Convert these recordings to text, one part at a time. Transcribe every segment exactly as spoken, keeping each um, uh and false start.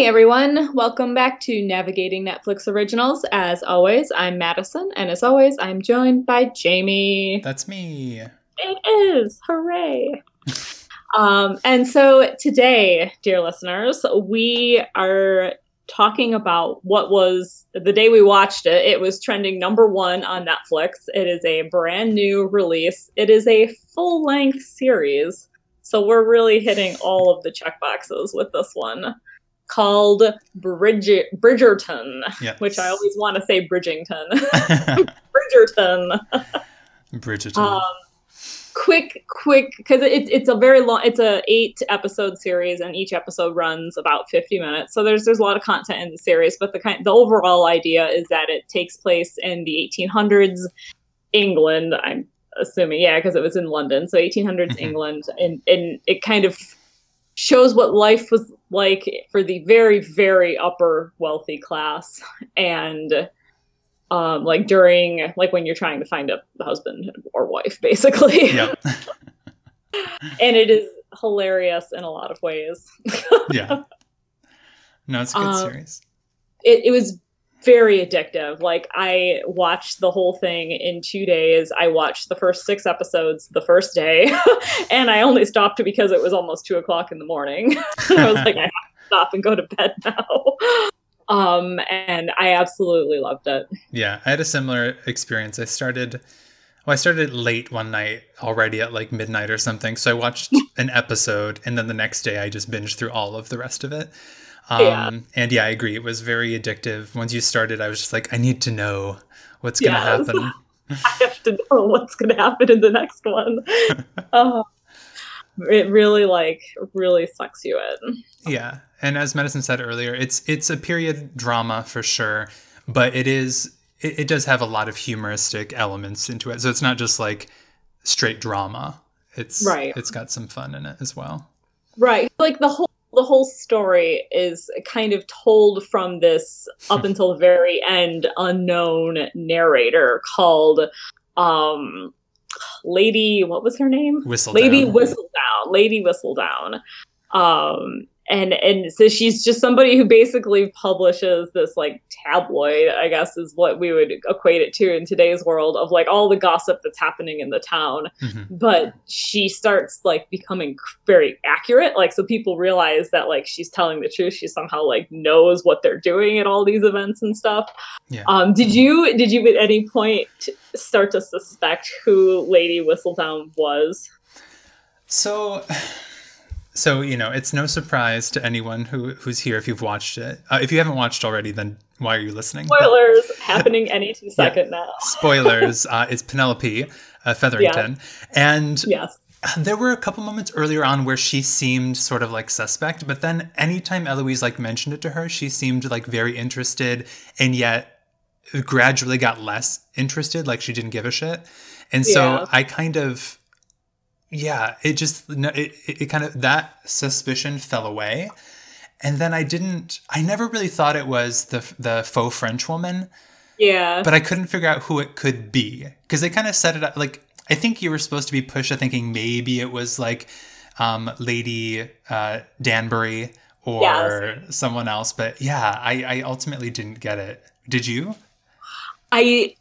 Hey everyone, welcome back to Navigating Netflix Originals. As always, I'm Madison, and as always, I'm joined by Jamie. That's me. It is. Hooray. um, and so today, dear listeners, we are talking about what was, the day we watched it, it was trending number one on Netflix. It is a brand new release. It is a full-length series, so we're really hitting all of the checkboxes with this one. Called Bridget, Bridgerton, yes. Which I always want to say Bridgington. Bridgerton. Bridgerton. Um, quick, quick, because it's it's a very long. It's a eight episode series, and each episode runs about fifty minutes. So there's there's a lot of content in the series, but the kind the overall idea is that it takes place in the eighteen hundreds England. I'm assuming, yeah, because it was in London, so eighteen hundreds England, and and it kind of shows what life was like for the very, very upper wealthy class. And um, like during, like when you're trying to find a husband or wife, basically. Yep. And it is hilarious in a lot of ways. Yeah. No, it's a good um, series. It, it was very addictive. Like I watched the whole thing in two days. I watched the first six episodes the first day, and I only stopped because it was almost two o'clock in the morning. I was like, I have to stop and go to bed now. Um, and I absolutely loved it. Yeah, I had a similar experience. I started, well, I started late one night already at like midnight or something. So I watched an episode, and then the next day I just binged through all of the rest of it. Um, yeah. And yeah, I agree. It was very addictive. Once you started, I was just like, I need to know what's yes. going to happen. I have to know what's going to happen in the next one. uh, it really like really sucks you in. Yeah. And as Madison said earlier, it's, it's a period drama for sure, but it is, it, it does have a lot of humoristic elements into it. So it's not just like straight drama. It's right. It's got some fun in it as well. Right. Like the whole, The whole story is kind of told from this, up until the very end, unknown narrator called um, Lady, what was her name? Whistledown. Lady Whistledown. Lady Whistledown. Um, and, and so she's just somebody who basically publishes this like tabloid, I guess is what we would equate it to in today's world, of like all the gossip that's happening in the town. Mm-hmm. But she starts like becoming very accurate. Like, so people realize that like she's telling the truth. She somehow like knows what they're doing at all these events and stuff. Yeah. Um, did you, did you at any point start to suspect who Lady Whistledown was? So... So, you know, it's no surprise to anyone who who's here if you've watched it. Uh, if you haven't watched already, then why are you listening? Spoilers but, happening any two second yeah. now. Spoilers. Uh, it's Penelope uh, Featherington. Yeah. And yes. there were a couple moments earlier on where she seemed sort of like suspect. But then anytime Eloise like mentioned it to her, she seemed like very interested and yet gradually got less interested. Like she didn't give a shit. And so yeah. I kind of... Yeah, it just, it, it kind of, that suspicion fell away. And then I didn't, I never really thought it was the the faux French woman. Yeah. But I couldn't figure out who it could be. Because they kind of set it up, like, I think you were supposed to be pushed to thinking maybe it was like um, Lady uh, Danbury or yes. someone else. But yeah, I, I ultimately didn't get it. Did you? I...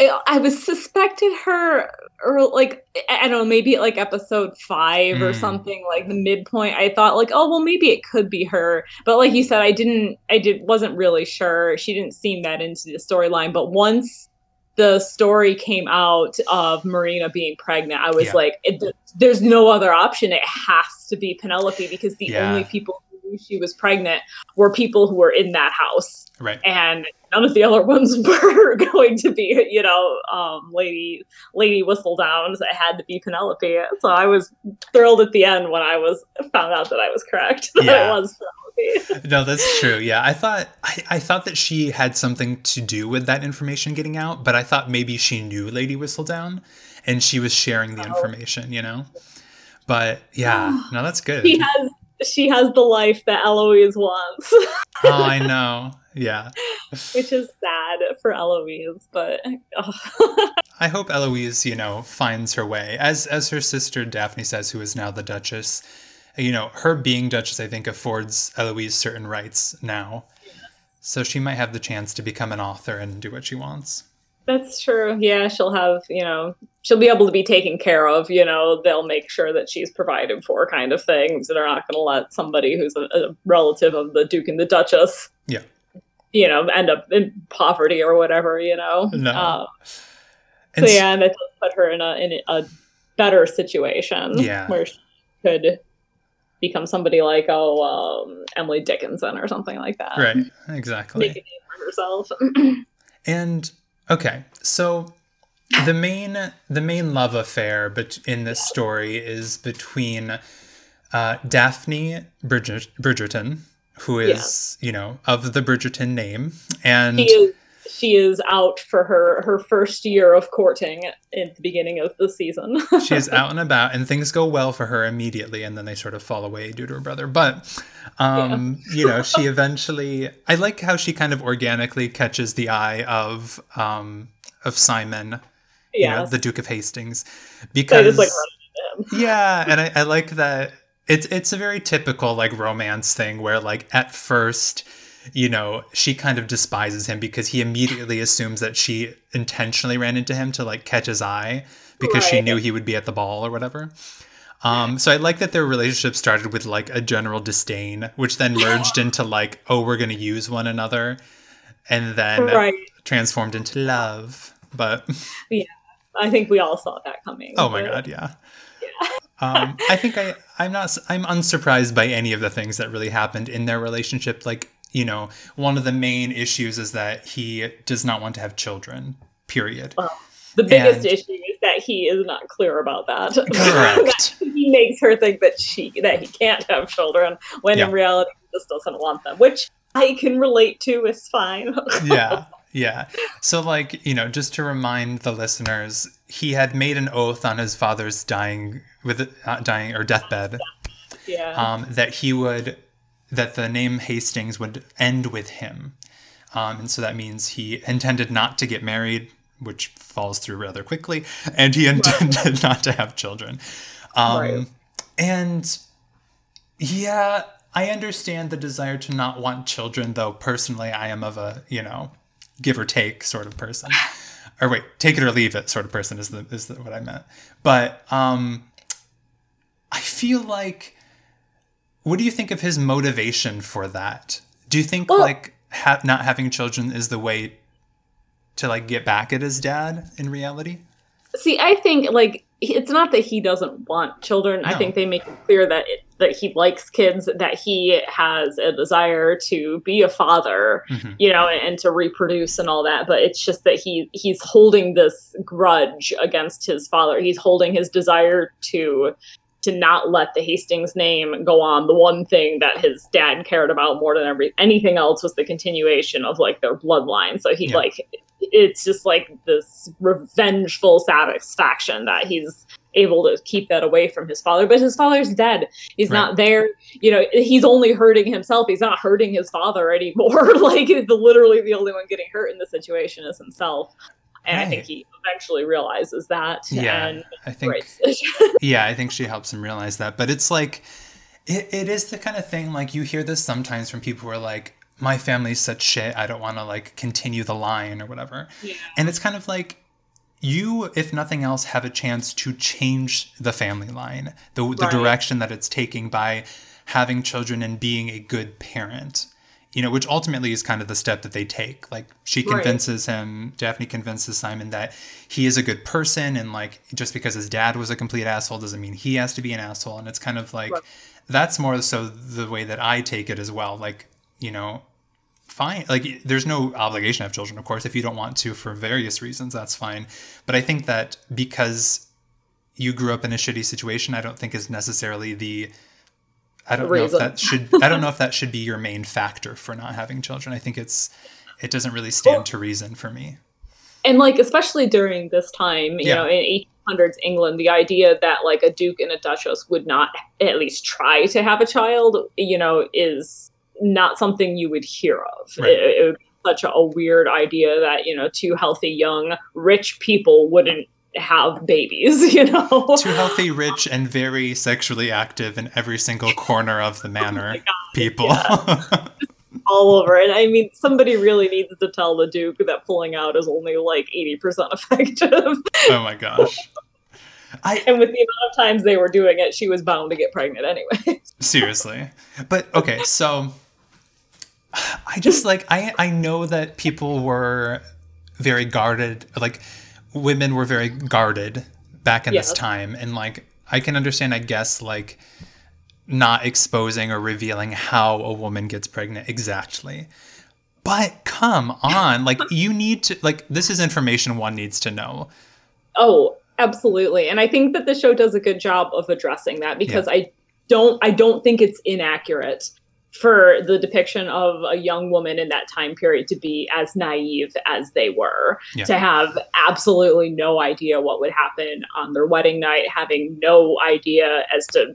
I, I was suspected her, or like, I don't know, maybe like episode five mm. or something, like the midpoint. I thought like, oh, well, maybe it could be her. But like you said, I didn't, I did, wasn't really sure. She didn't seem that into the storyline. But once the story came out of Marina being pregnant, I was yeah. like, it, there's no other option. It has to be Penelope, because the yeah. only people who knew she was pregnant were people who were in that house. Right. And none of the other ones were going to be, you know, um, Lady Lady Whistledowns. It had to be Penelope. So I was thrilled at the end when I was found out that I was correct. That yeah. it was Penelope. No, that's true. Yeah, I thought I, I thought that she had something to do with that information getting out, but I thought maybe she knew Lady Whistledown and she was sharing the oh. information, you know. But yeah, no, that's good. She has she has the life that Eloise wants. Oh, I know. Yeah. Which is sad for Eloise, but oh. I hope Eloise, you know, finds her way. As as her sister Daphne says, who is now the Duchess, you know, her being Duchess, I think, affords Eloise certain rights now. Yeah. So she might have the chance to become an author and do what she wants. That's true. Yeah, she'll have, you know, she'll be able to be taken care of. You know, they'll make sure that she's provided for, kind of things. They're not going to let somebody who's a, a relative of the Duke and the Duchess, yeah, you know, end up in poverty or whatever, you know. No. Um, so, yeah, and that put her in a, in a better situation, yeah, where she could become somebody like, oh, um, Emily Dickinson or something like that. Right, exactly. Make a name for herself. And... okay, so the main the main love affair bet- in this story is between uh, Daphne Bridger- Bridgerton, who is, yeah, you know, of the Bridgerton name, and she is, she is out for her, her first year of courting at the beginning of the season. She is out and about, and things go well for her immediately, and then they sort of fall away due to her brother. But Um, yeah. You know, she eventually, I like how she kind of organically catches the eye of, um, of Simon, yes, you know, the Duke of Hastings, because, just, like, run into him. Yeah. And I, I like that it's, it's a very typical, like, romance thing where, like, at first, you know, she kind of despises him because he immediately assumes that she intentionally ran into him to, like, catch his eye because, right, she knew he would be at the ball or whatever. Um, so I like that their relationship started with, like, a general disdain, which then merged into, like, oh, we're going to use one another, and then, right, transformed into love. But yeah, I think we all saw that coming. Oh, my but... God. Yeah. yeah. um, I think I, I'm not I'm unsurprised by any of the things that really happened in their relationship. Like, you know, one of the main issues is that he does not want to have children, period. Well, the biggest and... issue is that he is not clear about that. Correct. He makes her think that she that he can't have children when, yeah, in reality he just doesn't want them, which I can relate to. Is fine. Yeah, yeah. So, like, you know, just to remind the listeners, he had made an oath on his father's dying with uh, dying or deathbed, yeah, um, that he would that the name Hastings would end with him, um, and so that means he intended not to get married, which falls through rather quickly, and he intended, right, not to have children. Um, right. And yeah, I understand the desire to not want children, though personally I am of a, you know, give or take sort of person. Or wait, take it or leave it sort of person is the, is the, what I meant. But um, I feel like, what do you think of his motivation for that? Do you think, well, like, ha- not having children is the way to, like, get back at his dad in reality? See, I think, like, it's not that he doesn't want children. No. I think they make it clear that it, that he likes kids, that he has a desire to be a father, mm-hmm, you know, and, and to reproduce and all that. But it's just that he he's holding this grudge against his father. He's holding his desire to to not let the Hastings name go on. The one thing that his dad cared about more than every anything else was the continuation of, like, their bloodline. So he, yeah, like, it's just like this revengeful satisfaction that he's able to keep that away from his father. But his father's dead. He's, right, not there. You know, he's only hurting himself. He's not hurting his father anymore. Like, the, literally the only one getting hurt in the situation is himself. And, right, I think he eventually realizes that. Yeah, and I think, yeah, I think she helps him realize that. But it's like, it, it is the kind of thing, like, you hear this sometimes from people who are like, my family's such shit, I don't want to, like, continue the line or whatever. Yeah. And it's kind of like, you, if nothing else, have a chance to change the family line, the, right, the direction that it's taking by having children and being a good parent. You know, which ultimately is kind of the step that they take. Like, she convinces, right, him, Daphne convinces Simon that he is a good person, and, like, just because his dad was a complete asshole doesn't mean he has to be an asshole. And it's kind of like, right, that's more so the way that I take it as well. Like, you know, fine. Like, there's no obligation to have children, of course. If you don't want to for various reasons, that's fine. But I think that because you grew up in a shitty situation, I don't think is necessarily the... I don't know if that should. I don't know if that should be your main factor for not having children. I think it's. It doesn't really stand to reason for me. And, like, especially during this time, you, yeah, know, in eighteen hundreds England, the idea that, like, a duke and a duchess would not at least try to have a child, you know, is not something you would hear of. Right. It, it would be such a weird idea that, you know, two healthy, young, rich people wouldn't have babies, you know? Two healthy, rich, and very sexually active in every single corner of the manor. Oh people. Yeah. All over. And I mean, somebody really needs to tell the Duke that pulling out is only like eighty percent effective. Oh my gosh. I, and with the amount of times they were doing it, she was bound to get pregnant anyway. Seriously. But okay, so I just like, I, I know that people were very guarded, like women were very guarded back in yes. this time. And like, I can understand, I guess, like not exposing or revealing how a woman gets pregnant exactly. But come on, like you need to, like this is information one needs to know. Oh, absolutely. And I think that the show does a good job of addressing that because yeah. I don't I don't think it's inaccurate for the depiction of a young woman in that time period to be as naive as they were, yeah. to have absolutely no idea what would happen on their wedding night, having no idea as to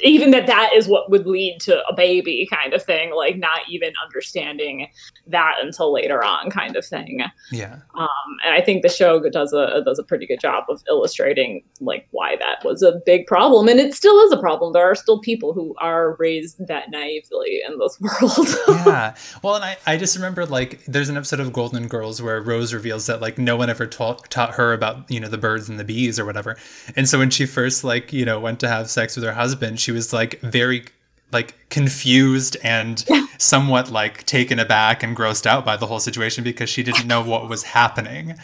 even that that is what would lead to a baby kind of thing, like not even understanding that until later on kind of thing. Yeah. Um, and I think the show does a does a pretty good job of illustrating like why that was a big problem. And it still is a problem. There are still people who are raised that naively in this world. Yeah. Well, and I, I just remember like there's an episode of Golden Girls where Rose reveals that like no one ever taught taught her about, you know, the birds and the bees or whatever. And so when she first like, you know, went to have sex with her husband, she was like very like confused and yeah. somewhat like taken aback and grossed out by the whole situation because she didn't know what was happening,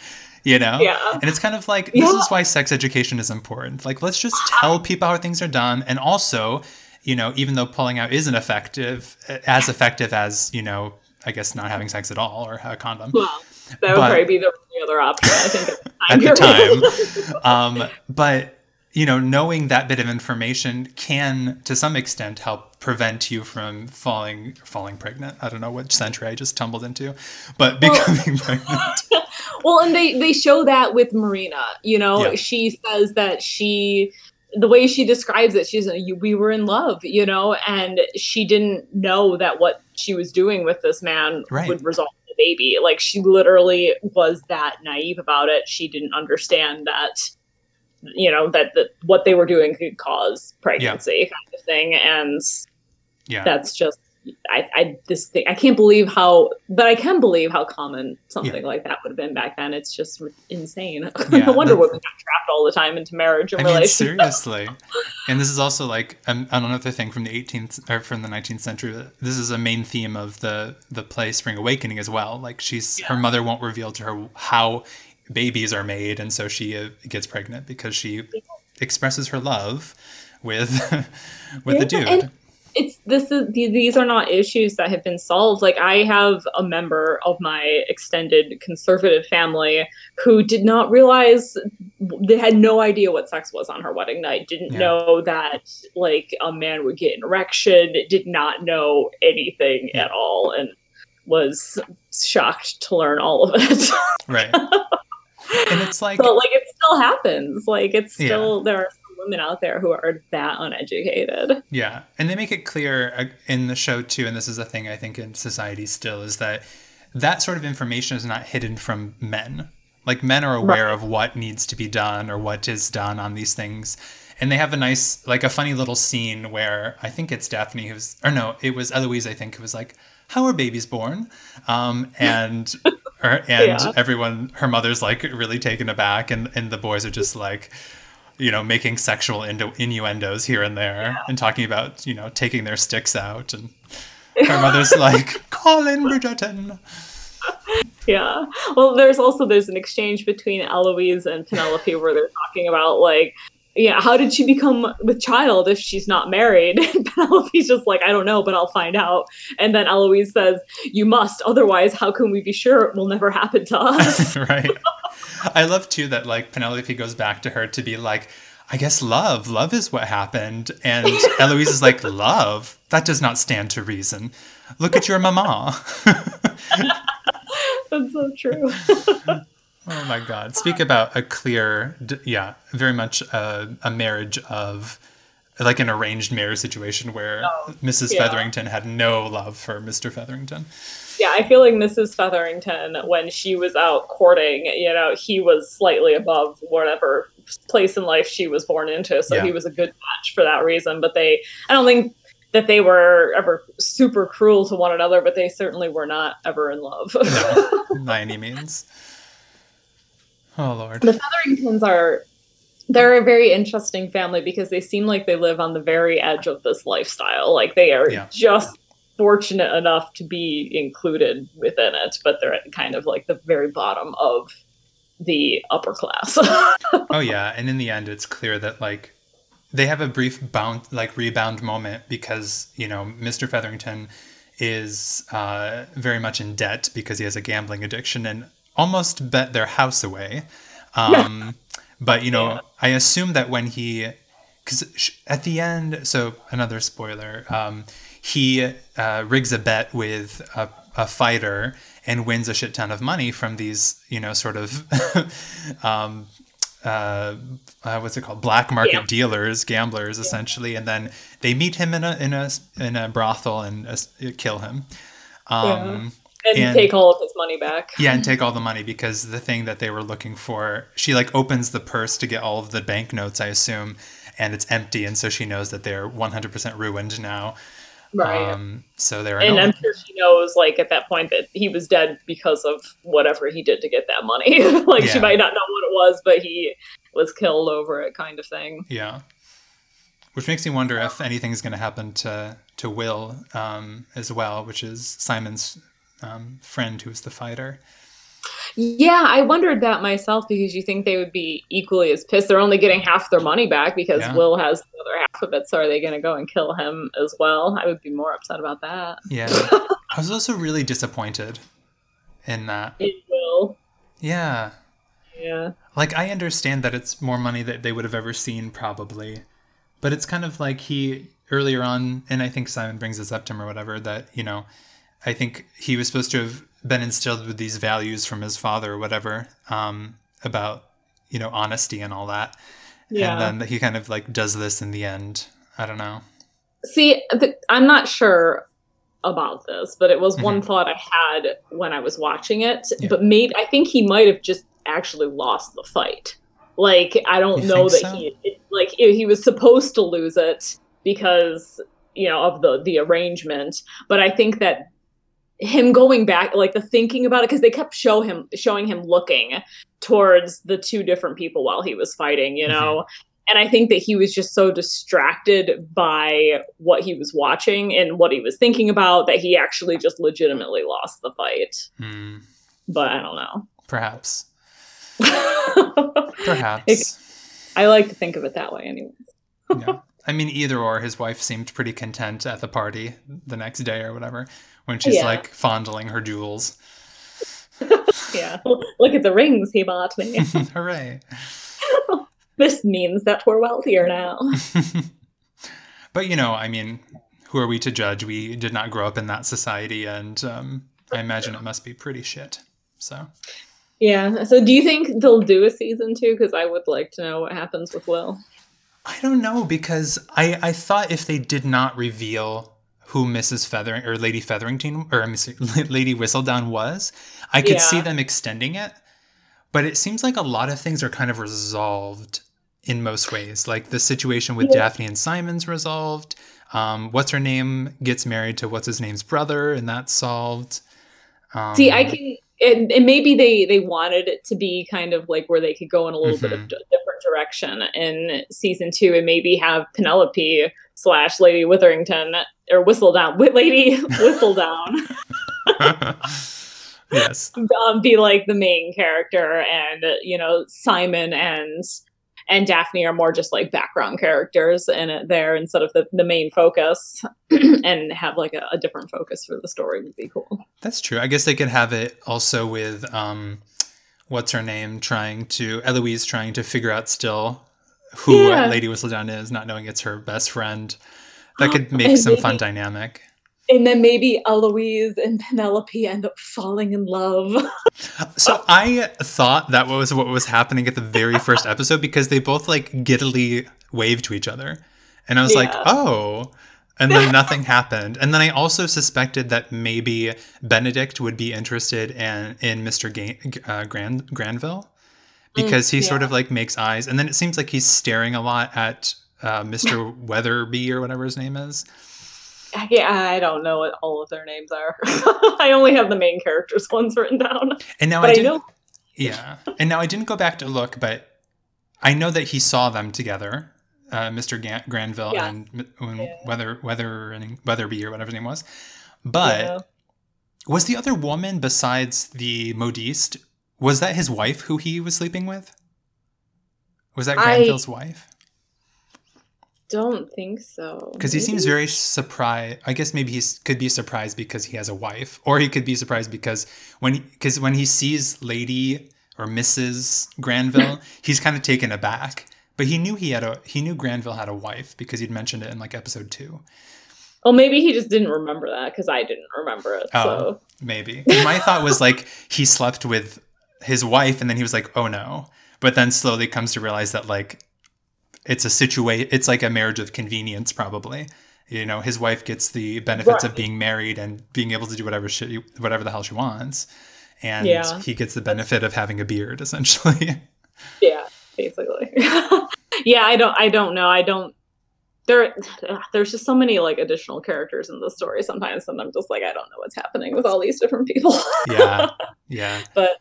you know? Yeah. And it's kind of like, this yeah. is why sex education is important. Like, let's just tell people how things are done. And also, you know, even though pulling out isn't effective, as effective as, you know, I guess not having sex at all or a condom. Well, that would but, probably be the only other option, I think, at the time. At the time. um, but... you know, knowing that bit of information can, to some extent, help prevent you from falling falling pregnant. I don't know which century I just tumbled into, but becoming well, pregnant. Well, and they, they show that with Marina. You know, yeah. she says that she, the way she describes it, she's, we were in love, you know, and she didn't know that what she was doing with this man right. would result in a baby. Like, she literally was that naive about it. She didn't understand that. You know, that, that what they were doing could cause pregnancy yeah. kind of thing. And yeah. that's just, I, I this thing, I can't believe how, but I can believe how common something yeah. like that would have been back then. It's just insane. Yeah, no wonder women got trapped all the time into marriage and I relationships. Mean, seriously. And this is also like, um, I don't know if the thing from the eighteenth or from the nineteenth century, this is a main theme of the, the play Spring Awakening as well. Like she's, yeah. her mother won't reveal to her how babies are made, and so she uh, gets pregnant because she expresses her love with with yeah, the dude. And it's this is these are not issues that have been solved. Like I have a member of my extended conservative family who did not realize they had no idea what sex was on her wedding night. Didn't yeah. know that like a man would get an erection. Did not know anything yeah. at all, and was shocked to learn all of it. Right. And it's like, but like it still happens. Like it's still yeah. there are some women out there who are that uneducated. Yeah, and they make it clear in the show too. And this is a thing I think in society still is that that sort of information is not hidden from men. Like men are aware right. of what needs to be done or what is done on these things. And they have a nice, like a funny little scene where I think it's Daphne who's, or no, it was Eloise I think who was like, "How are babies born?" Um, and. Her, and yeah. everyone, her mother's like really taken aback, and, and the boys are just like, you know, making sexual innu- innuendos here and there, yeah. and talking about, you know, taking their sticks out, and her mother's like, "Colin Bridgerton." Yeah. Well, there's also there's an exchange between Eloise and Penelope where they're talking about like, yeah, how did she become with child if she's not married? And Penelope's just like, "I don't know, but I'll find out." And then Eloise says, "You must, otherwise how can we be sure it will never happen to us?" Right. I love too that like Penelope goes back to her to be like, "I guess love, love is what happened." And Eloise is like, "Love? That does not stand to reason. Look at your mama." That's so true. Oh my God. Speak about a clear, yeah, very much a, a marriage of like an arranged marriage situation where oh, Missus Yeah. Featherington had no love for Mister Featherington. Yeah, I feel like Missus Featherington, when she was out courting, you know, he was slightly above whatever place in life she was born into. So yeah. he was a good match for that reason. But they, I don't think that they were ever super cruel to one another, but they certainly were not ever in love. No, by any means. Oh, Lord. The Featheringtons are... They're a very interesting family because they seem like they live on the very edge of this lifestyle. Like they are yeah. just fortunate enough to be included within it, but they're at kind of like the very bottom of the upper class. Oh yeah. And in the end, it's clear that like they have a brief bound, like rebound moment because, you know, Mister Featherington is uh, very much in debt because he has a gambling addiction and almost bet their house away. Um, But, you know, yeah. I assume that when he, because at the end, so another spoiler, um, he uh, rigs a bet with a, a fighter and wins a shit ton of money from these, you know, sort of, um, uh, uh, what's it called? Black market yeah. dealers, gamblers, yeah. essentially. And then they meet him in a, in a, in a brothel and uh, kill him. Um, yeah. And, and take all of his money back. Yeah, and take all the money because the thing that they were looking for, she like opens the purse to get all of the banknotes, I assume, and it's empty. And so she knows that they're one hundred percent ruined now. Right. Um, so they're and no- I'm sure she knows like at that point that he was dead because of whatever he did to get that money. like yeah. She might not know what it was, but he was killed over it kind of thing. Yeah. Which makes me wonder if anything's going to happen to, to Will um, as well, which is Simon's... Um, friend who was the fighter. Yeah, I wondered that myself because you think they would be equally as pissed. They're only getting half their money back because yeah. Will has the other half of it. So are they going to go and kill him as well? I would be more upset about that. Yeah. I was also really disappointed in that. In Will. Yeah. Yeah. Like, I understand that it's more money that they would have ever seen probably. But it's kind of like he, earlier on, and I think Simon brings this up to him or whatever, that, you know, I think he was supposed to have been instilled with these values from his father or whatever, um, about, you know, honesty and all that. Yeah. And then he kind of like does this in the end. I don't know. See, th- I'm not sure about this, but it was mm-hmm. one thought I had when I was watching it, yeah. but maybe I think he might've just actually lost the fight. Like, I don't you know that so? he, it, like he was supposed to lose it because, you know, of the, the arrangement. But I think that, him going back, like the thinking about it, because they kept show him, showing him looking towards the two different people while he was fighting, you know? Mm-hmm. And I think that he was just so distracted by what he was watching and what he was thinking about that he actually just legitimately lost the fight. Mm. But I don't know. Perhaps. Perhaps. It, I like to think of it that way anyways. Yeah. I mean, either or, his wife seemed pretty content at the party the next day or whatever, when she's yeah. like fondling her jewels. yeah. Look at the rings he bought me. Hooray. This means that we're wealthier now. But, you know, I mean, who are we to judge? We did not grow up in that society, and um, I imagine it must be pretty shit. So... Yeah. So do you think they'll do a season two? Because I would like to know what happens with Will. I don't know, because I, I thought if they did not reveal who Missus Feathering or Lady Featherington or Lady Whistledown was, I could yeah. see them extending it. But it seems like a lot of things are kind of resolved in most ways. Like the situation with yeah. Daphne and Simon's resolved. Um, what's her name gets married to what's his name's brother, and that's solved. Um, see, I can. And, and maybe they, they wanted it to be kind of like where they could go in a little mm-hmm. bit of a different direction in season two and maybe have Penelope slash Lady Witherington or Whistledown, Lady Whistledown. yes. Um, be like the main character and, you know, Simon and and Daphne are more just like background characters in there instead of the, the main focus and have like a, a different focus for the story would be cool. That's true. I guess they could have it also with, um, what's her name, trying to, Eloise trying to figure out still who yeah. Lady Whistledown is, not knowing it's her best friend. That could make some maybe, fun dynamic. And then maybe Eloise and Penelope end up falling in love. So I thought that was what was happening at the very first episode because they both like giddily wave to each other. And I was yeah. like, oh. And then nothing happened. And then I also suspected that maybe Benedict would be interested in, in Mister Ga- uh, Gran- Granville because mm, he yeah. sort of like makes eyes. And then it seems like he's staring a lot at uh, Mister Weatherby or whatever his name is. Yeah, I don't know what all of their names are. I only have the main characters ones written down. And now I, didn't, I know. Yeah. And now I didn't go back to look, but I know that he saw them together. Uh, Mister Ga- Granville yeah. and, and yeah. Weather Weather and Weatherby or whatever his name was, but yeah. was the other woman besides the modiste, was that his wife who he was sleeping with? Was that Granville's I wife? Don't think so. Because he seems very surprised. I guess maybe he could be surprised because he has a wife, or he could be surprised because when because when he sees Lady or Missus Granville, he's kind of taken aback. But he knew he had a he knew Granville had a wife because he'd mentioned it in like episode two. Well, maybe he just didn't remember that because I didn't remember it. Oh, so. Maybe. My thought was like he slept with his wife and then he was like, oh no. But then slowly comes to realize that like it's a situa- it's like a marriage of convenience probably. You know, his wife gets the benefits right. of being married and being able to do whatever she, whatever the hell she wants, and yeah. he gets the benefit of having a beard essentially. Yeah. Basically. yeah, I don't I don't know. I don't there there's just so many like additional characters in the story sometimes and I'm just like I don't know what's happening with all these different people. yeah. Yeah. But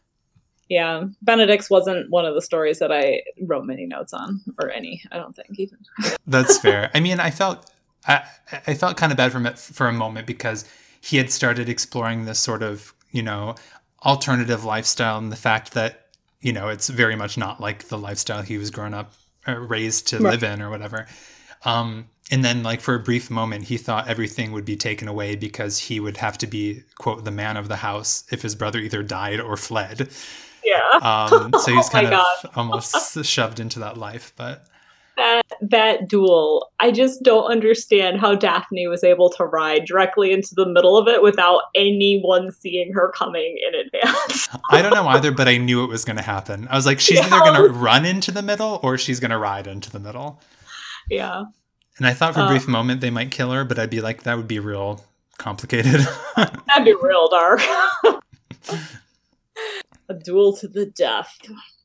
yeah, Benedict's wasn't one of the stories that I wrote many notes on or any, I don't think even. That's fair. I mean, I felt I I felt kind of bad for for a moment because he had started exploring this sort of, you know, alternative lifestyle and the fact that you know, it's very much not like the lifestyle he was grown up or raised to right. live in or whatever. Um, and then like for a brief moment, he thought everything would be taken away because he would have to be, quote, the man of the house if his brother either died or fled. Yeah. Um, so he's kind oh of almost shoved into that life. But that, that duel, I just don't understand how Daphne was able to ride directly into the middle of it without anyone seeing her coming in advance. I don't know either, but I knew it was going to happen. I was like, she's yeah. either going to run into the middle or she's going to ride into the middle. Yeah. And I thought for a brief um, moment they might kill her, but I'd be like, that would be real complicated. That'd be real dark. A duel to the death.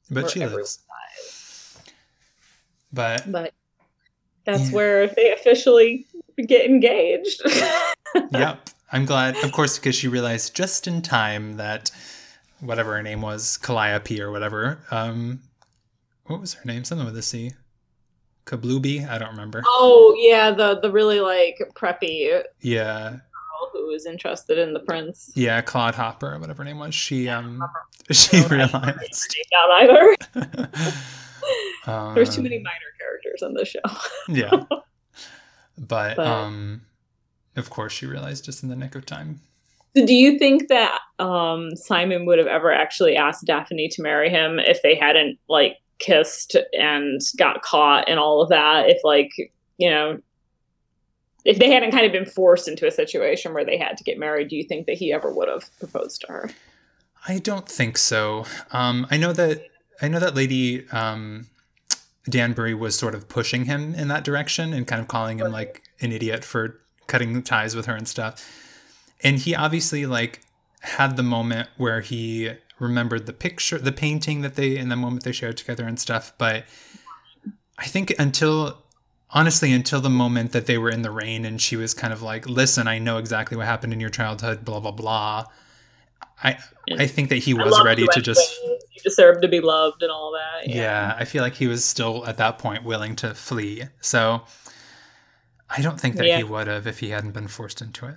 But she lives. But, but that's yeah. where they officially get engaged. Yep. I'm glad, of course, because she realized just in time that whatever her name was, Calliope or whatever. Um, what was her name? Something with a C. Kablooby? I don't remember. Oh, yeah. The, the really like preppy yeah. girl who was interested in the prince. Yeah. Claude Hopper or whatever her name was. She, yeah, um, Hopper. she no, realized. I don't either. Um, There's too many minor characters on this show. yeah. But, but um, of course she realized just in the nick of time. Do you think that um, Simon would have ever actually asked Daphne to marry him if they hadn't like kissed and got caught and all of that? If like, you know, if they hadn't kind of been forced into a situation where they had to get married, do you think that he ever would have proposed to her? I don't think so. Um, I know that I know that Lady um, Danbury was sort of pushing him in that direction and kind of calling him like an idiot for cutting ties with her and stuff. And he obviously like had the moment where he remembered the picture, the painting that they, in the moment they shared together and stuff. But I think until, honestly, until the moment that they were in the rain and she was kind of like, listen, I know exactly what happened in your childhood, blah, blah, blah. I I think that he was ready to just... You deserve to be loved and all that. Yeah. yeah, I feel like he was still at that point willing to flee. So I don't think that yeah. he would have if he hadn't been forced into it.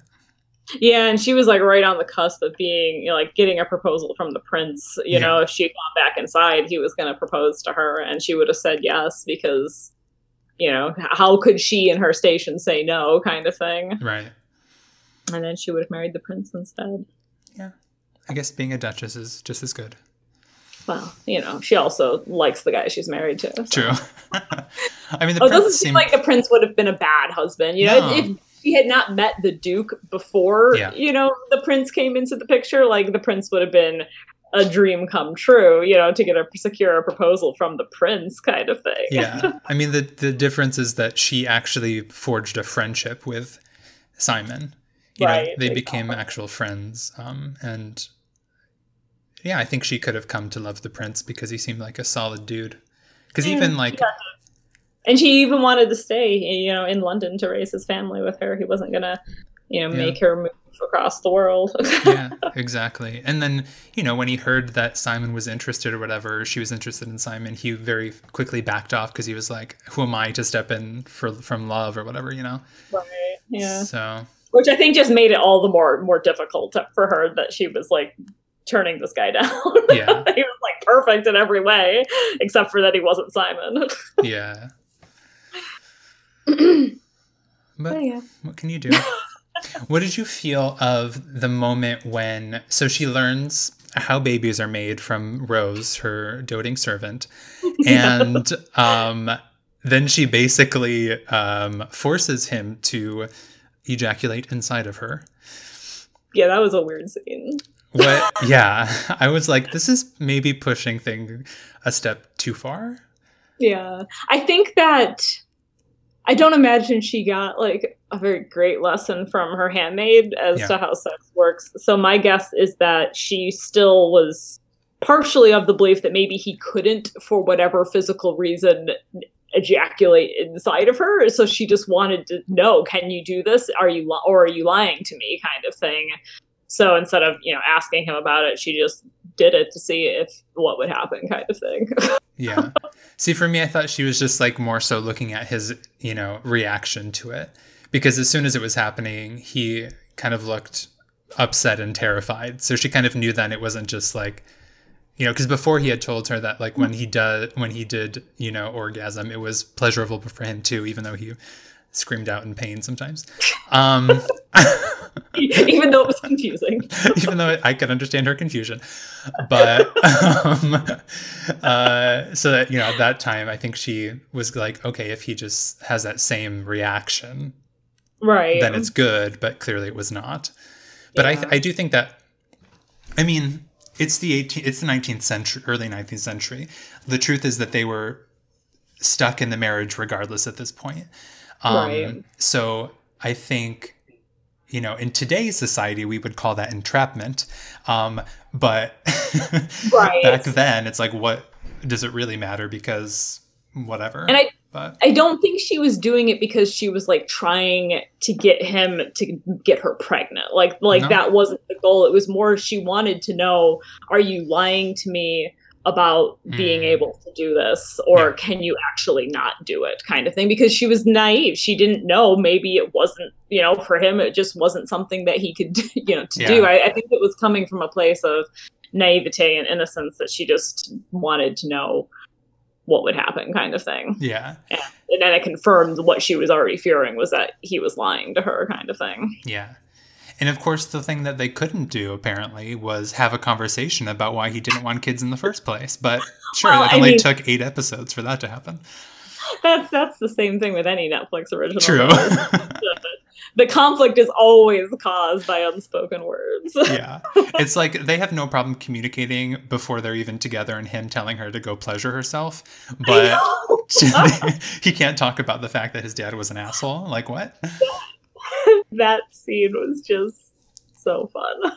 Yeah, and she was like right on the cusp of being, you know, like getting a proposal from the prince. You yeah. know, if she had gone back inside, he was going to propose to her and she would have said yes because, you know, how could she in her station say no kind of thing. Right. And then she would have married the prince instead. Yeah. I guess being a duchess is just as good. Well, you know, she also likes the guy she's married to. So. True. I mean, the oh, prince doesn't seem like the prince would have been a bad husband. You no. know, if, if he had not met the Duke before, yeah. you know, the prince came into the picture, like the prince would have been a dream come true, you know, to get a secure a proposal from the prince kind of thing. Yeah. I mean, the, the difference is that she actually forged a friendship with Simon. You right. know, they exactly. became actual friends. Um, and yeah, I think she could have come to love the prince because he seemed like a solid dude. Because mm, even like... Yeah. And she even wanted to stay, you know, in London to raise his family with her. He wasn't going to, you know, make yeah. her move across the world. Yeah, exactly. And then, you know, when he heard that Simon was interested or whatever, she was interested in Simon, he very quickly backed off because he was like, who am I to step in for from love or whatever, you know? Right, yeah. So, which I think just made it all the more more difficult for her that she was like turning this guy down. Yeah. He was like perfect in every way, except for that he wasn't Simon. Yeah. But oh, yeah. What can you do? What did you feel of the moment when, so she learns how babies are made from Rose, her doting servant, and um, then she basically um, forces him to ejaculate inside of her. Yeah, that was a weird scene. What? Yeah. I was like, this is maybe pushing things a step too far. Yeah. I think that... I don't imagine she got like a very great lesson from her handmaid as yeah. to how sex works. So my guess is that she still was partially of the belief that maybe he couldn't, for whatever physical reason, ejaculate inside of her. So she just wanted to know, can you do this? Are you li- or are you lying to me? Kind of thing. So instead of, you know, asking him about it, she just did it to see if what would happen kind of thing. Yeah. See, for me, I thought she was just like more so looking at his, you know, reaction to it, because as soon as it was happening, he kind of looked upset and terrified. So she kind of knew then it wasn't just like, you know, because before he had told her that like when he did, when he did, you know, orgasm, it was pleasurable for him too, even though he screamed out in pain sometimes. Um, even though it was confusing. Even though I could understand her confusion. But um, uh, so that, you know, at that time, I think she was like, okay, if he just has that same reaction, right, then it's good. But clearly it was not. But yeah. I, I do think that, I mean, it's the eighteen, it's the nineteenth century, early nineteenth century. The truth is that they were stuck in the marriage regardless at this point. Um, right. So I think, you know, in today's society, we would call that entrapment. Um, but right. back then it's like, what does it really matter? Because whatever. And I, but. I don't think she was doing it because she was like trying to get him to get her pregnant. Like, like no. that wasn't the goal. It was more, she wanted to know, are you lying to me about being mm. able to do this, or yeah. can you actually not do it kind of thing, because she was naive. She didn't know, maybe it wasn't, you know, for him, it just wasn't something that he could, you know, to yeah. do. I, I think it was coming from a place of naivete and innocence that she just wanted to know what would happen kind of thing. Yeah. And, and then it confirmed what she was already fearing, was that he was lying to her kind of thing. Yeah. And of course, the thing that they couldn't do, apparently, was have a conversation about why he didn't want kids in the first place. But sure, well, it only I mean, took eight episodes for that to happen. That's that's the same thing with any Netflix original. True. The conflict is always caused by unspoken words. Yeah. It's like they have no problem communicating before they're even together and him telling her to go pleasure herself. But he can't talk about the fact that his dad was an asshole. Like, what? That scene was just so fun.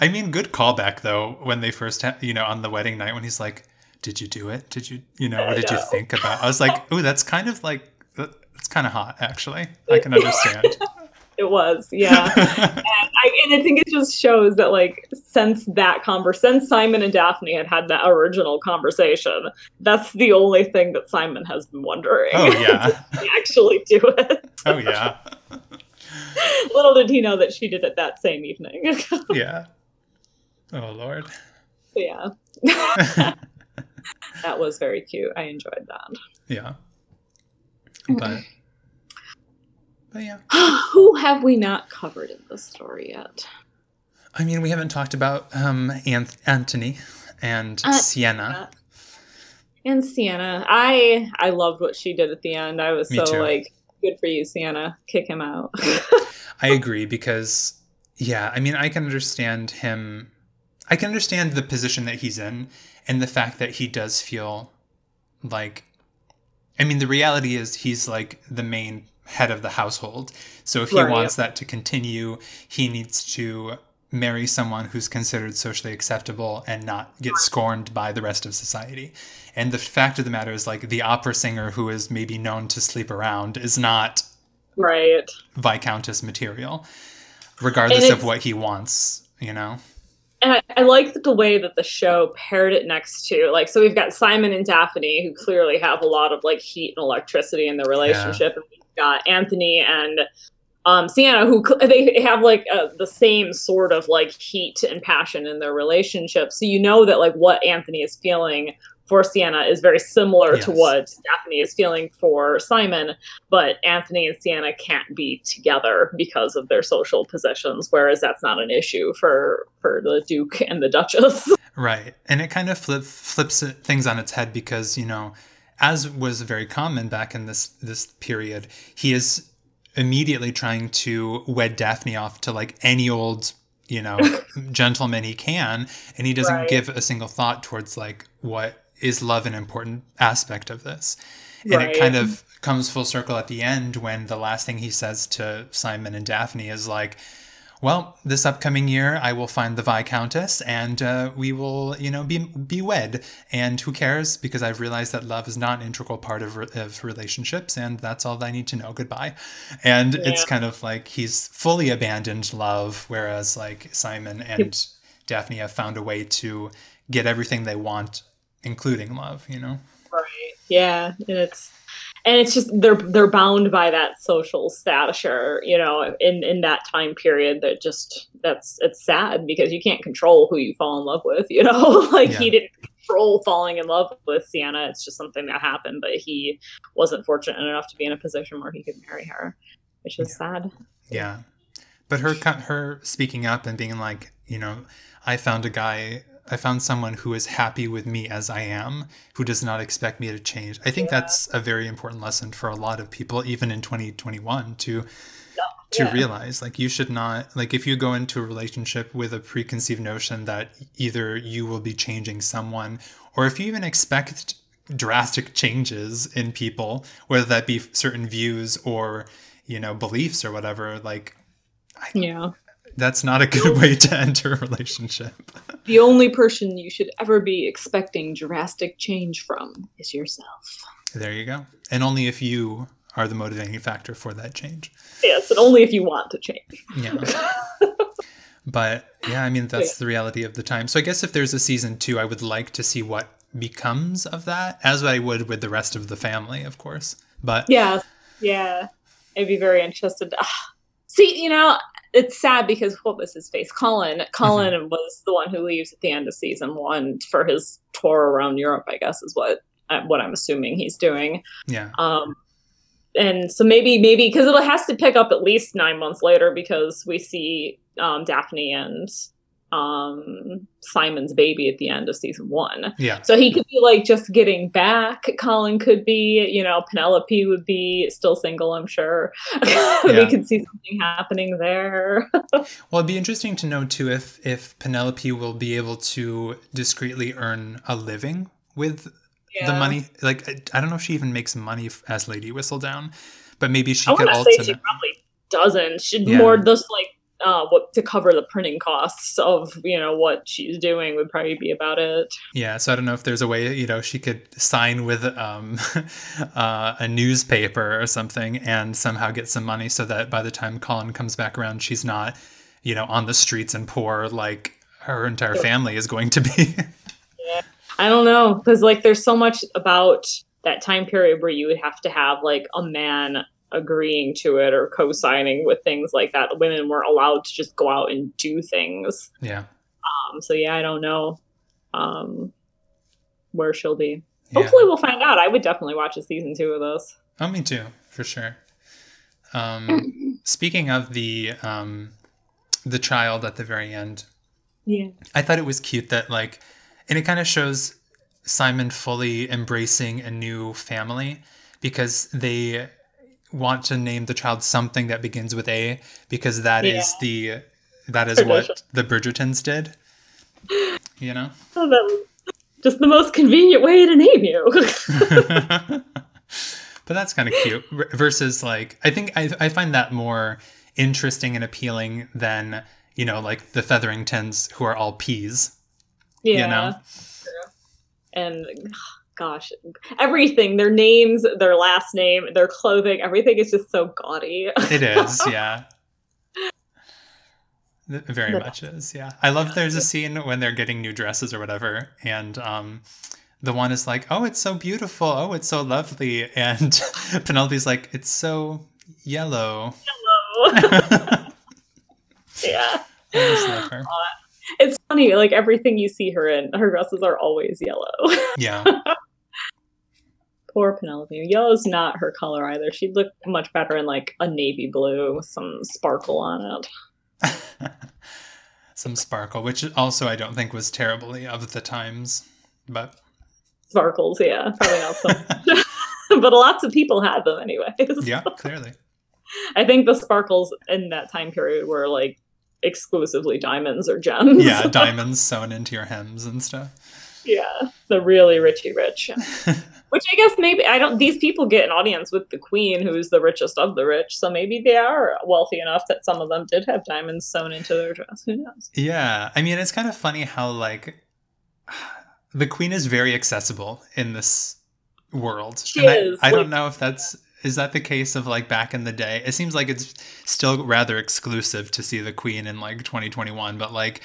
I mean, good callback though, when they first, ha- you know, on the wedding night when he's like, did you do it? Did you, you know, what did you think about? I was like, ooh, that's kind of like, it's kind of hot actually. I can understand. It was, yeah. and, I, and I think it just shows that, like, since that converse, since Simon and Daphne had had that original conversation, that's the only thing that Simon has been wondering. Oh, yeah. Did he actually do it? Oh, yeah. Little did he know that she did it that same evening. Yeah. Oh, Lord. Yeah. That was very cute. I enjoyed that. Yeah. But, but yeah. Who have we not covered in this story yet? I mean, we haven't talked about um, Anth- Anthony and uh, Sienna. And Sienna. I I loved what she did at the end. I was Me so, too. like... Good for you, Sienna. Kick him out. I agree because, yeah, I mean, I can understand him I can understand the position that he's in and the fact that he does feel like, I mean, the reality is he's like the main head of the household. So if right, he wants yeah. that to continue, he needs to marry someone who's considered socially acceptable and not get scorned by the rest of society. And the fact of the matter is, like, the opera singer who is maybe known to sleep around is not right Viscountess material, regardless of what he wants, you know? And I, I like the way that the show paired it next to, like, so we've got Simon and Daphne, who clearly have a lot of, like, heat and electricity in their relationship. Yeah. And we've got Anthony and Um, Sienna, who they have like uh, the same sort of like heat and passion in their relationship. So you know that like what Anthony is feeling for Sienna is very similar yes. to what Daphne is feeling for Simon, but Anthony and Sienna can't be together because of their social positions, whereas that's not an issue for, for the Duke and the Duchess. Right. And it kind of flip, flips things on its head because, you know, as was very common back in this this period, he is immediately trying to wed Daphne off to like any old, you know, gentleman he can. And he doesn't right. give a single thought towards like, what is love an important aspect of this? Right. And it kind of comes full circle at the end when the last thing he says to Simon and Daphne is like, well, this upcoming year, I will find the Viscountess and uh, we will, you know, be be wed. And who cares? Because I've realized that love is not an integral part of, re- of relationships. And that's all that I need to know. Goodbye. And yeah. it's kind of like he's fully abandoned love, whereas like Simon and Daphne have found a way to get everything they want, including love, you know? Right. Yeah. And it's... And it's just they're they're bound by that social stature, you know, in, in that time period that just that's it's sad because you can't control who you fall in love with, you know, like yeah. he didn't control falling in love with Sienna. It's just something that happened, but he wasn't fortunate enough to be in a position where he could marry her, which is yeah. sad. Yeah. But her her speaking up and being like, you know, I found a guy. I found someone who is happy with me as I am, who does not expect me to change. I think yeah. that's a very important lesson for a lot of people, even in twenty twenty-one, to yeah. to realize, like, you should not, like, if you go into a relationship with a preconceived notion that either you will be changing someone, or if you even expect drastic changes in people, whether that be certain views or, you know, beliefs or whatever, like, I, yeah. that's not a good way to enter a relationship. The only person you should ever be expecting drastic change from is yourself. There you go. And only if you are the motivating factor for that change. Yes, and only if you want to change. Yeah. But yeah, I mean, that's yeah. the reality of the time. So I guess if there's a season two, I would like to see what becomes of that, as I would with the rest of the family, of course. But yeah, yeah. I'd be very interested. To, uh, see, you know... It's sad because what was his face? Colin. Colin mm-hmm. was the one who leaves at the end of season one for his tour around Europe, I guess, is what what I'm assuming he's doing. Yeah. Um, and so maybe, maybe because it has to pick up at least nine months later because we see um, Daphne and um, Simon's baby at the end of season one. Yeah. So he could be like just getting back. Colin could be, you know, Penelope would be still single, I'm sure. Yeah. We could see something happening there. Well, it'd be interesting to know too, if, if Penelope will be able to discreetly earn a living with yeah. the money. Like, I don't know if she even makes money as Lady Whistledown, but maybe she I could also. Ultimate... She probably doesn't. She'd yeah. more just like, Uh, what to cover the printing costs of, you know, what she's doing would probably be about it. Yeah, so I don't know if there's a way, you know, she could sign with um, uh, a newspaper or something and somehow get some money so that by the time Colin comes back around, she's not, you know, on the streets and poor like her entire family is going to be. Yeah, I don't know, because like there's so much about that time period where you would have to have like a man agreeing to it or co-signing with things like that. Women weren't allowed to just go out and do things. Yeah. Um, so yeah, I don't know um, where she'll be. Yeah. Hopefully we'll find out. I would definitely watch a season two of this. Oh, me too, for sure. Um, speaking of the, um, the child at the very end. Yeah. I thought it was cute that like, and it kind of shows Simon fully embracing a new family because they want to name the child something that begins with A because that yeah. is the that is Tradition. What the Bridgertons did. You know? Oh, that, just the most convenient way to name you. But that's kind of cute. Versus, like, I think I, I find that more interesting and appealing than, you know, like the Featheringtons, who are all peas. Yeah. You know? True. And gosh, everything, their names, their last name, their clothing, everything is just so gaudy. It is, yeah. Very much is, yeah. I love, yeah, there's a scene when they're getting new dresses or whatever, and um, the one is like, oh, it's so beautiful, oh, it's so lovely, and Penelope's like, it's so yellow. Yellow. Yeah. I just love her. It's funny, like, everything you see her in, her dresses are always yellow. Yeah. Poor Penelope. Yellow's not her color either. She'd look much better in, like, a navy blue with some sparkle on it. Some sparkle, which also I don't think was terribly of the times, but sparkles, yeah, probably not so much. But lots of people had them anyways. Yeah, clearly. I think the sparkles in that time period were like exclusively diamonds or gems. Yeah, diamonds sewn into your hems and stuff. Yeah, the really richy rich. Which I guess maybe I don't. These people get an audience with the queen, who's the richest of the rich. So maybe they are wealthy enough that some of them did have diamonds sewn into their dress. Who knows? Yeah, I mean, it's kind of funny how, like, the queen is very accessible in this world. She and is. I, I like, don't know if that's is that the case of, like, back in the day. It seems like it's still rather exclusive to see the queen in, like, twenty twenty-one. But, like,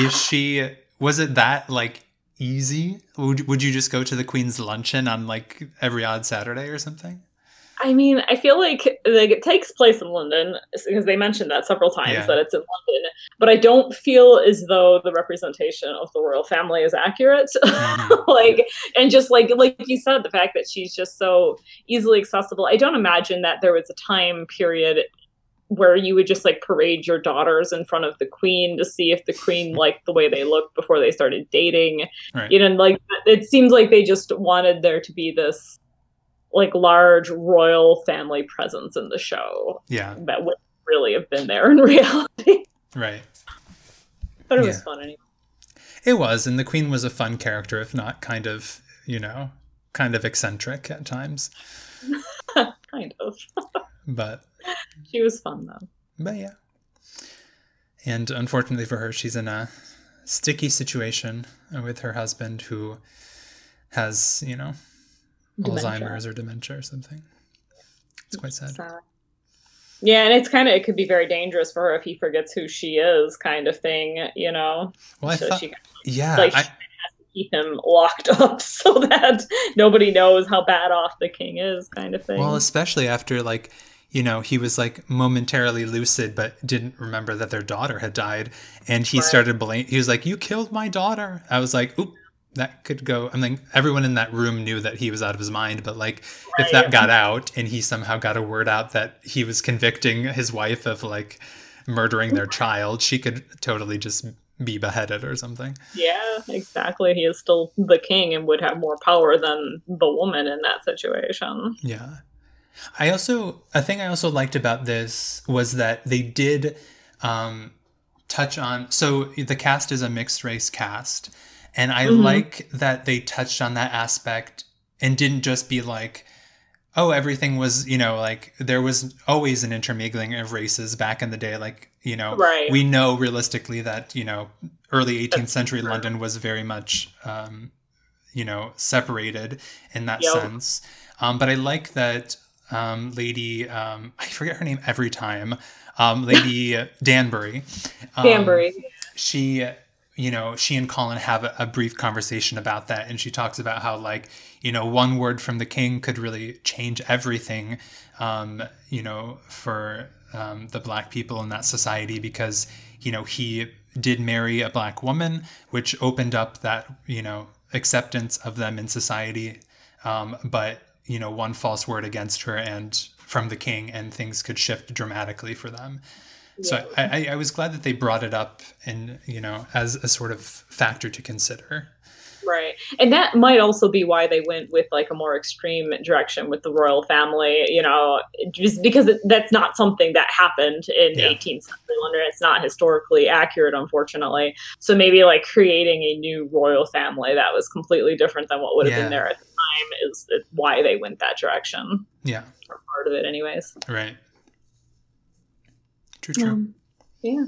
is she? Was it that, like, easy? Would would you just go to the Queen's luncheon on, like, every odd Saturday or something? I mean, I feel like, like it takes place in London, because they mentioned that several times, yeah, that it's in London. But I don't feel as though the representation of the royal family is accurate. Mm-hmm. Like, and just like like you said, the fact that she's just so easily accessible. I don't imagine that there was a time period where you would just, like, parade your daughters in front of the queen to see if the queen liked the way they looked before they started dating. Right. You know, like, it seems like they just wanted there to be this, like, large royal family presence in the show. Yeah. That wouldn't really have been there in reality. Right. But it yeah. was fun anyway. It was, and the queen was a fun character, if not kind of, you know, kind of eccentric at times. Kind of. But she was fun, though. But yeah. And unfortunately for her, she's in a sticky situation with her husband, who has, you know, dementia. Alzheimer's or dementia or something. It's quite sad. sad. Yeah, and it's kind of, it could be very dangerous for her if he forgets who she is, kind of thing, you know? Well, I so thought, she, yeah. Like, I, she has to keep him locked up so that nobody knows how bad off the king is, kind of thing. Well, especially after, like, you know, he was, like, momentarily lucid, but didn't remember that their daughter had died. And he right. started blaming. He was like, you killed my daughter. I was like, oop, that could go. I mean, everyone in that room knew that he was out of his mind. But, like, right. if that got out and he somehow got a word out that he was convicting his wife of, like, murdering their child, she could totally just be beheaded or something. Yeah, exactly. He is still the king and would have more power than the woman in that situation. Yeah. I also, a thing I also liked about this was that they did um, touch on, so the cast is a mixed race cast, and I mm-hmm. like that they touched on that aspect and didn't just be like, oh, everything was, you know, like, there was always an intermingling of races back in the day. Like, you know, right. we know realistically that, you know, early eighteenth That's century true. London was very much, um, you know, separated in that yep. sense. Um, but I like that Um, Lady, um, I forget her name every time, um, Lady Danbury. Um, Danbury. She, you know, she and Colin have a, a brief conversation about that. And she talks about how, like, you know, one word from the king could really change everything, um, you know, for um, the black people in that society, because, you know, he did marry a black woman, which opened up that, you know, acceptance of them in society. Um, but you know, one false word against her and from the king, and things could shift dramatically for them. Yeah. So I, I was glad that they brought it up and, you know, as a sort of factor to consider. Right. And that might also be why they went with like a more extreme direction with the royal family, you know, just because it, that's not something that happened in yeah. eighteenth century London. It's not historically accurate, unfortunately. So maybe like creating a new royal family that was completely different than what would have yeah. been there at the time is, is why they went that direction. Yeah. Or part of it anyways. Right. True, true. Um, yeah.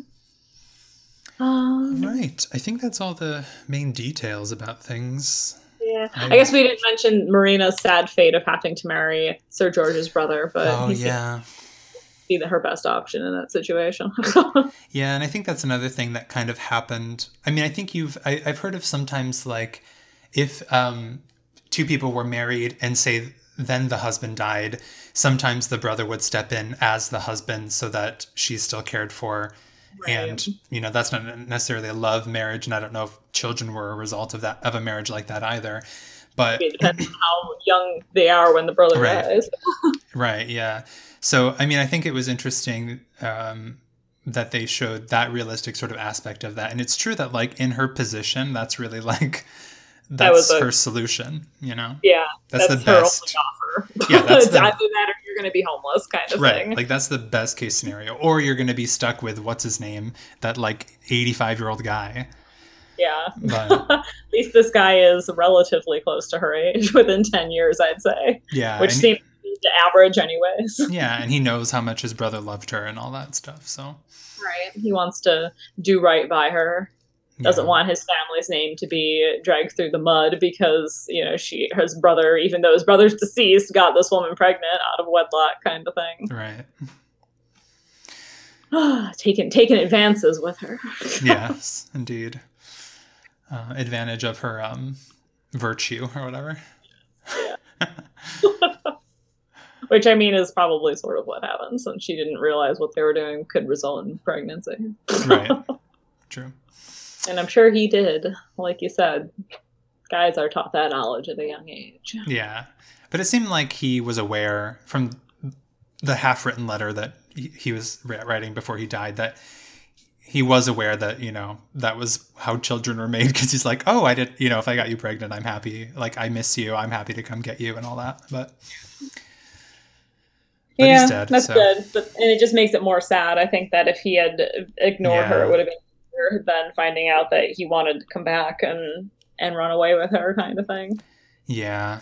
Um, right. I think that's all the main details about things. Yeah. I, I guess we didn't mention Marina's sad fate of having to marry Sir George's brother, but oh, he seemed yeah. to be the, her best option in that situation. Yeah, and I think that's another thing that kind of happened. I mean, I think you've, I, I've heard of sometimes like if um, two people were married and say then the husband died, sometimes the brother would step in as the husband so that she's still cared for. Right. And, you know, that's not necessarily a love marriage. And I don't know if children were a result of that, of a marriage like that either, but it depends on how young they are when the brother right. dies. Right. Yeah. So, I mean, I think it was interesting, um, that they showed that realistic sort of aspect of that. And it's true that like in her position, that's really like, that's that was a, her solution, you know? Yeah. That's, that's the best offer. Yeah. That's the, either that or you're going to be homeless kind of right, thing. Right. Like that's the best case scenario. Or you're going to be stuck with what's his name, that like eighty-five year old guy. Yeah. But, at least this guy is relatively close to her age within ten years, I'd say. Yeah. Which seems he, to average anyways. Yeah. And he knows how much his brother loved her and all that stuff. So. Right. He wants to do right by her. Doesn't want his family's name to be dragged through the mud because, you know, she, his brother, even though his brother's deceased, got this woman pregnant out of wedlock kind of thing. Right. taking, taking advances with her. Yes, indeed. Uh, advantage of her um, virtue or whatever. Yeah. Which, I mean, is probably sort of what happened since she didn't realize what they were doing could result in pregnancy. Right. True. And I'm sure he did. Like you said, guys are taught that knowledge at a young age. Yeah. But it seemed like he was aware from the half-written letter that he was writing before he died that he was aware that, you know, that was how children were made. Because he's like, oh, I did, you know, if I got you pregnant, I'm happy. Like, I miss you. I'm happy to come get you and all that. But... But yeah, he's dead, that's so. Good. But, and it just makes it more sad. I think that if he had ignored yeah. her, it would have been than finding out that he wanted to come back and and run away with her kind of thing. Yeah,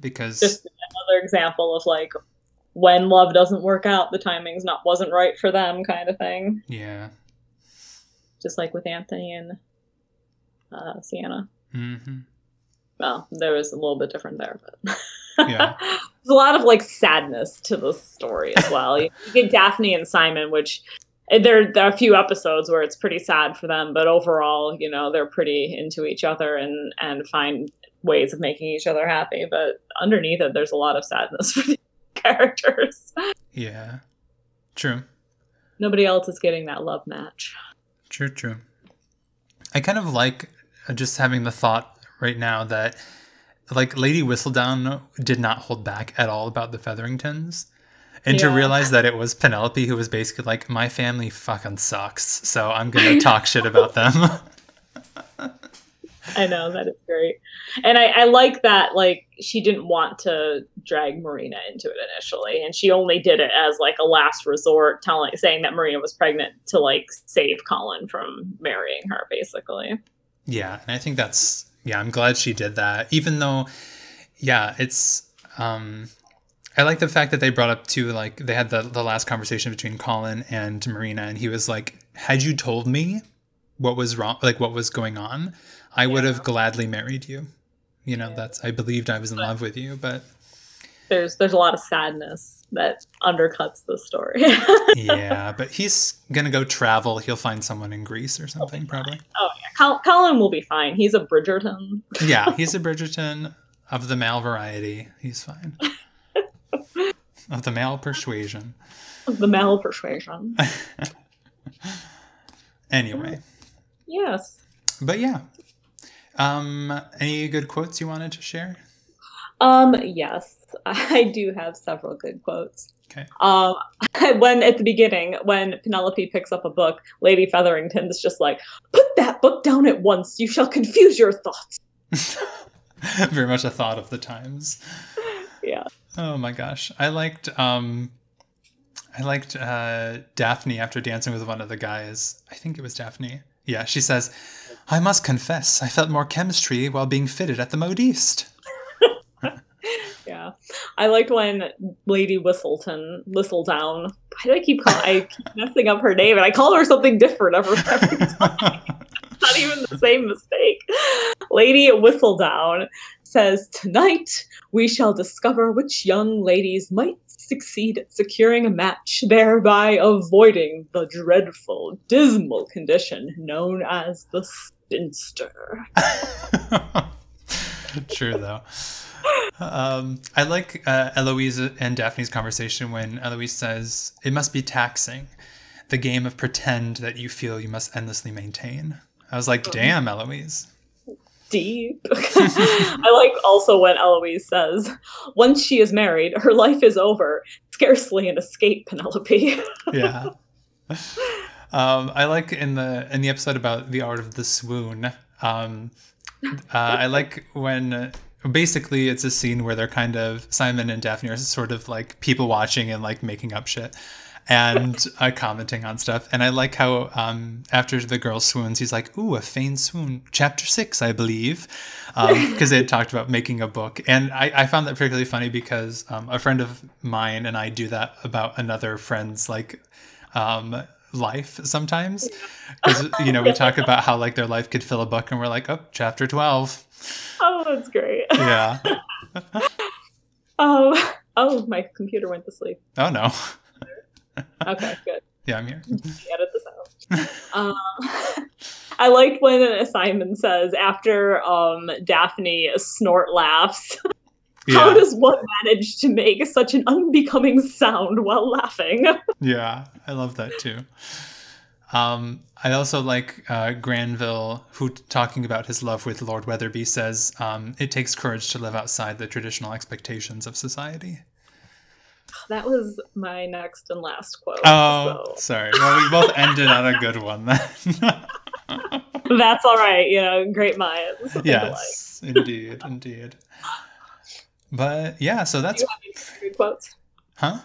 because just another example of like when love doesn't work out, the timing's not wasn't right for them kind of thing. Yeah, just like with Anthony and uh Sienna. Mm-hmm. Well, there was a little bit different there, but yeah. There's a lot of like sadness to the story as well. You get Daphne and Simon, which There, there are a few episodes where it's pretty sad for them, but overall, you know, they're pretty into each other and, and find ways of making each other happy. But underneath it, there's a lot of sadness for the characters. Yeah, true. Nobody else is getting that love match. True, true. I kind of like just having the thought right now that, like, Lady Whistledown did not hold back at all about the Featheringtons. And yeah. to realize that it was Penelope who was basically like, my family fucking sucks, so I'm going to talk shit about them. I know, that is great. And I, I like that, like, she didn't want to drag Marina into it initially. And she only did it as, like, a last resort, telling, saying that Marina was pregnant to, like, save Colin from marrying her, basically. Yeah, and I think that's... Yeah, I'm glad she did that. Even though, yeah, it's... um I like the fact that they brought up too, like they had the, the last conversation between Colin and Marina, and he was like, had you told me what was wrong, like what was going on, I yeah. would have gladly married you. You know, yeah. that's, I believed I was in but love with you, but. There's, there's a lot of sadness that undercuts the story. Yeah, but he's going to go travel. He'll find someone in Greece or something, probably. Oh yeah, Col- Colin will be fine. He's a Bridgerton. Yeah, he's a Bridgerton of the male variety. He's fine. Of the male persuasion. Of the male persuasion. Anyway. Yes. But yeah. Um, any good quotes you wanted to share? Um, yes. I do have several good quotes. Okay. Um, when at the beginning, when Penelope picks up a book, Lady Featherington is just like, "Put that book down at once. You shall confuse your thoughts." Very much a thought of the times. Yeah. Oh my gosh, I liked um, I liked uh, Daphne after dancing with one of the guys. I think it was Daphne. Yeah, she says, "I must confess, I felt more chemistry while being fitted at the modiste." Yeah, I liked when Lady Whistledown, Whistledown. Why do I keep calling? I keep messing up her name, and I call her something different every, every time. It's not even the same mistake. Lady Whistledown says, "Tonight we shall discover which young ladies might succeed at securing a match, thereby avoiding the dreadful, dismal condition known as the spinster." True, though. Um, I like uh, Eloise and Daphne's conversation when Eloise says, "It must be taxing, the game of pretend that you feel you must endlessly maintain." I was like, damn, Eloise. Deep. I like also when Eloise says, "Once she is married, her life is over. Scarcely an escape, Penelope." Yeah. Um, I like in the in the episode about the art of the swoon, um, uh, I like when... Uh, basically it's a scene where they're kind of, Simon and Daphne are sort of like people watching and like making up shit and uh, commenting on stuff. And I like how um, after the girl swoons, he's like, "Ooh, a feigned swoon. Chapter six, I believe." Because um, they had talked about making a book. And I, I found that particularly funny because um, a friend of mine and I do that about another friend's like um, life sometimes. Because, you know, we talk about how like their life could fill a book and we're like, "Oh, chapter twelve. Oh, that's great. Yeah. um, oh, my computer went to sleep. Oh, no. Okay, good. Yeah, I'm here. Edit this out. um, I liked when Simon says, after um, Daphne snort laughs, "How yeah. does one manage to make such an unbecoming sound while laughing?" Yeah, I love that too. Um, I also like uh, Granville, who talking about his love with Lord Weatherby says, um, "It takes courage to live outside the traditional expectations of society." That was my next and last quote. Oh, so. Sorry. Well, we both ended on a good one then. That's all right. You know, great minds. Yes, indeed, indeed. But yeah, so that's... Do you have any good quotes? Huh?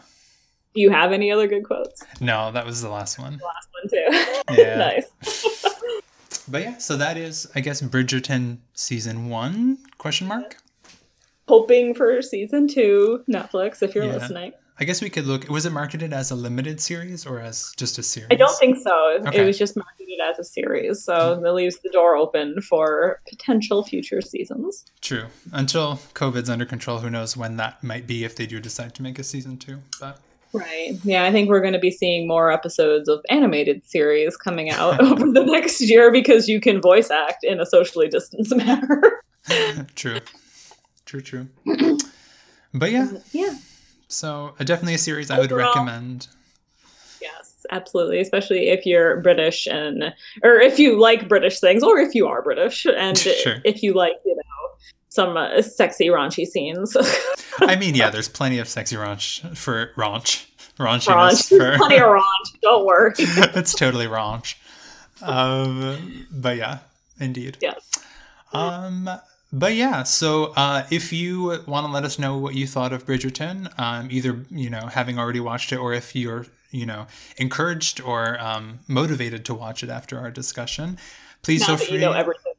Do you have any other good quotes? No, that was the last one. The last one, too. Yeah. Nice. But yeah, so that is, I guess, Bridgerton season one, question mark? Hoping for season two, Netflix, if you're yeah. listening. I guess we could look, was it marketed as a limited series or as just a series? I don't think so. Okay. It was just marketed as a series. So mm-hmm. That leaves the door open for potential future seasons. True. Until COVID's under control, who knows when that might be if they do decide to make a season two, but... Right. Yeah, I think we're going to be seeing more episodes of animated series coming out over the next year because you can voice act in a socially distanced manner. True. True, true. But yeah. Yeah. So uh, definitely a series I would Overall, recommend. Yes, absolutely. Especially if you're British and, or if you like British things, or if you are British and sure. if you like, you know, some uh, sexy raunchy scenes. I mean, yeah, there's plenty of sexy raunch for raunch. Raunchiness. Raunch. For... Plenty of raunch. Don't worry. It's totally raunch. Um, but yeah, indeed. Yeah. Um, but yeah, so uh, if you want to let us know what you thought of Bridgerton, um, either, you know, having already watched it or if you're, you know, encouraged or um, motivated to watch it after our discussion, please now feel that free. You know everything.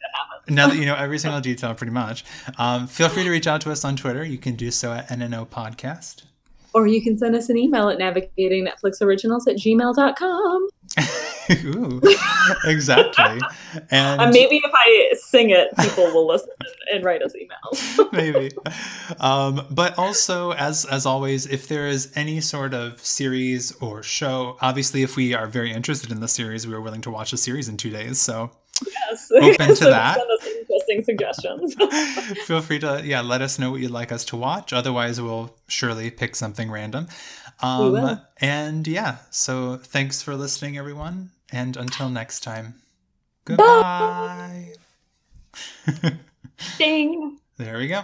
Now that you know every single detail, pretty much, um, feel free to reach out to us on Twitter. You can do so at N N O Podcast. Or you can send us an email at navigating netflix originals at gmail dot com. Ooh, exactly. And uh, maybe if I sing it, people will listen and write us emails. Maybe. Um, but also, as as always, if there is any sort of series or show, obviously, if we are very interested in the series, we are willing to watch a series in two days. So. Yes. Open to so that. Send us interesting suggestions. Feel free to yeah, let us know what you'd like us to watch. Otherwise, we'll surely pick something random. Um, we will. And yeah, so thanks for listening, everyone. And until next time, goodbye. Bye. Ding. There we go.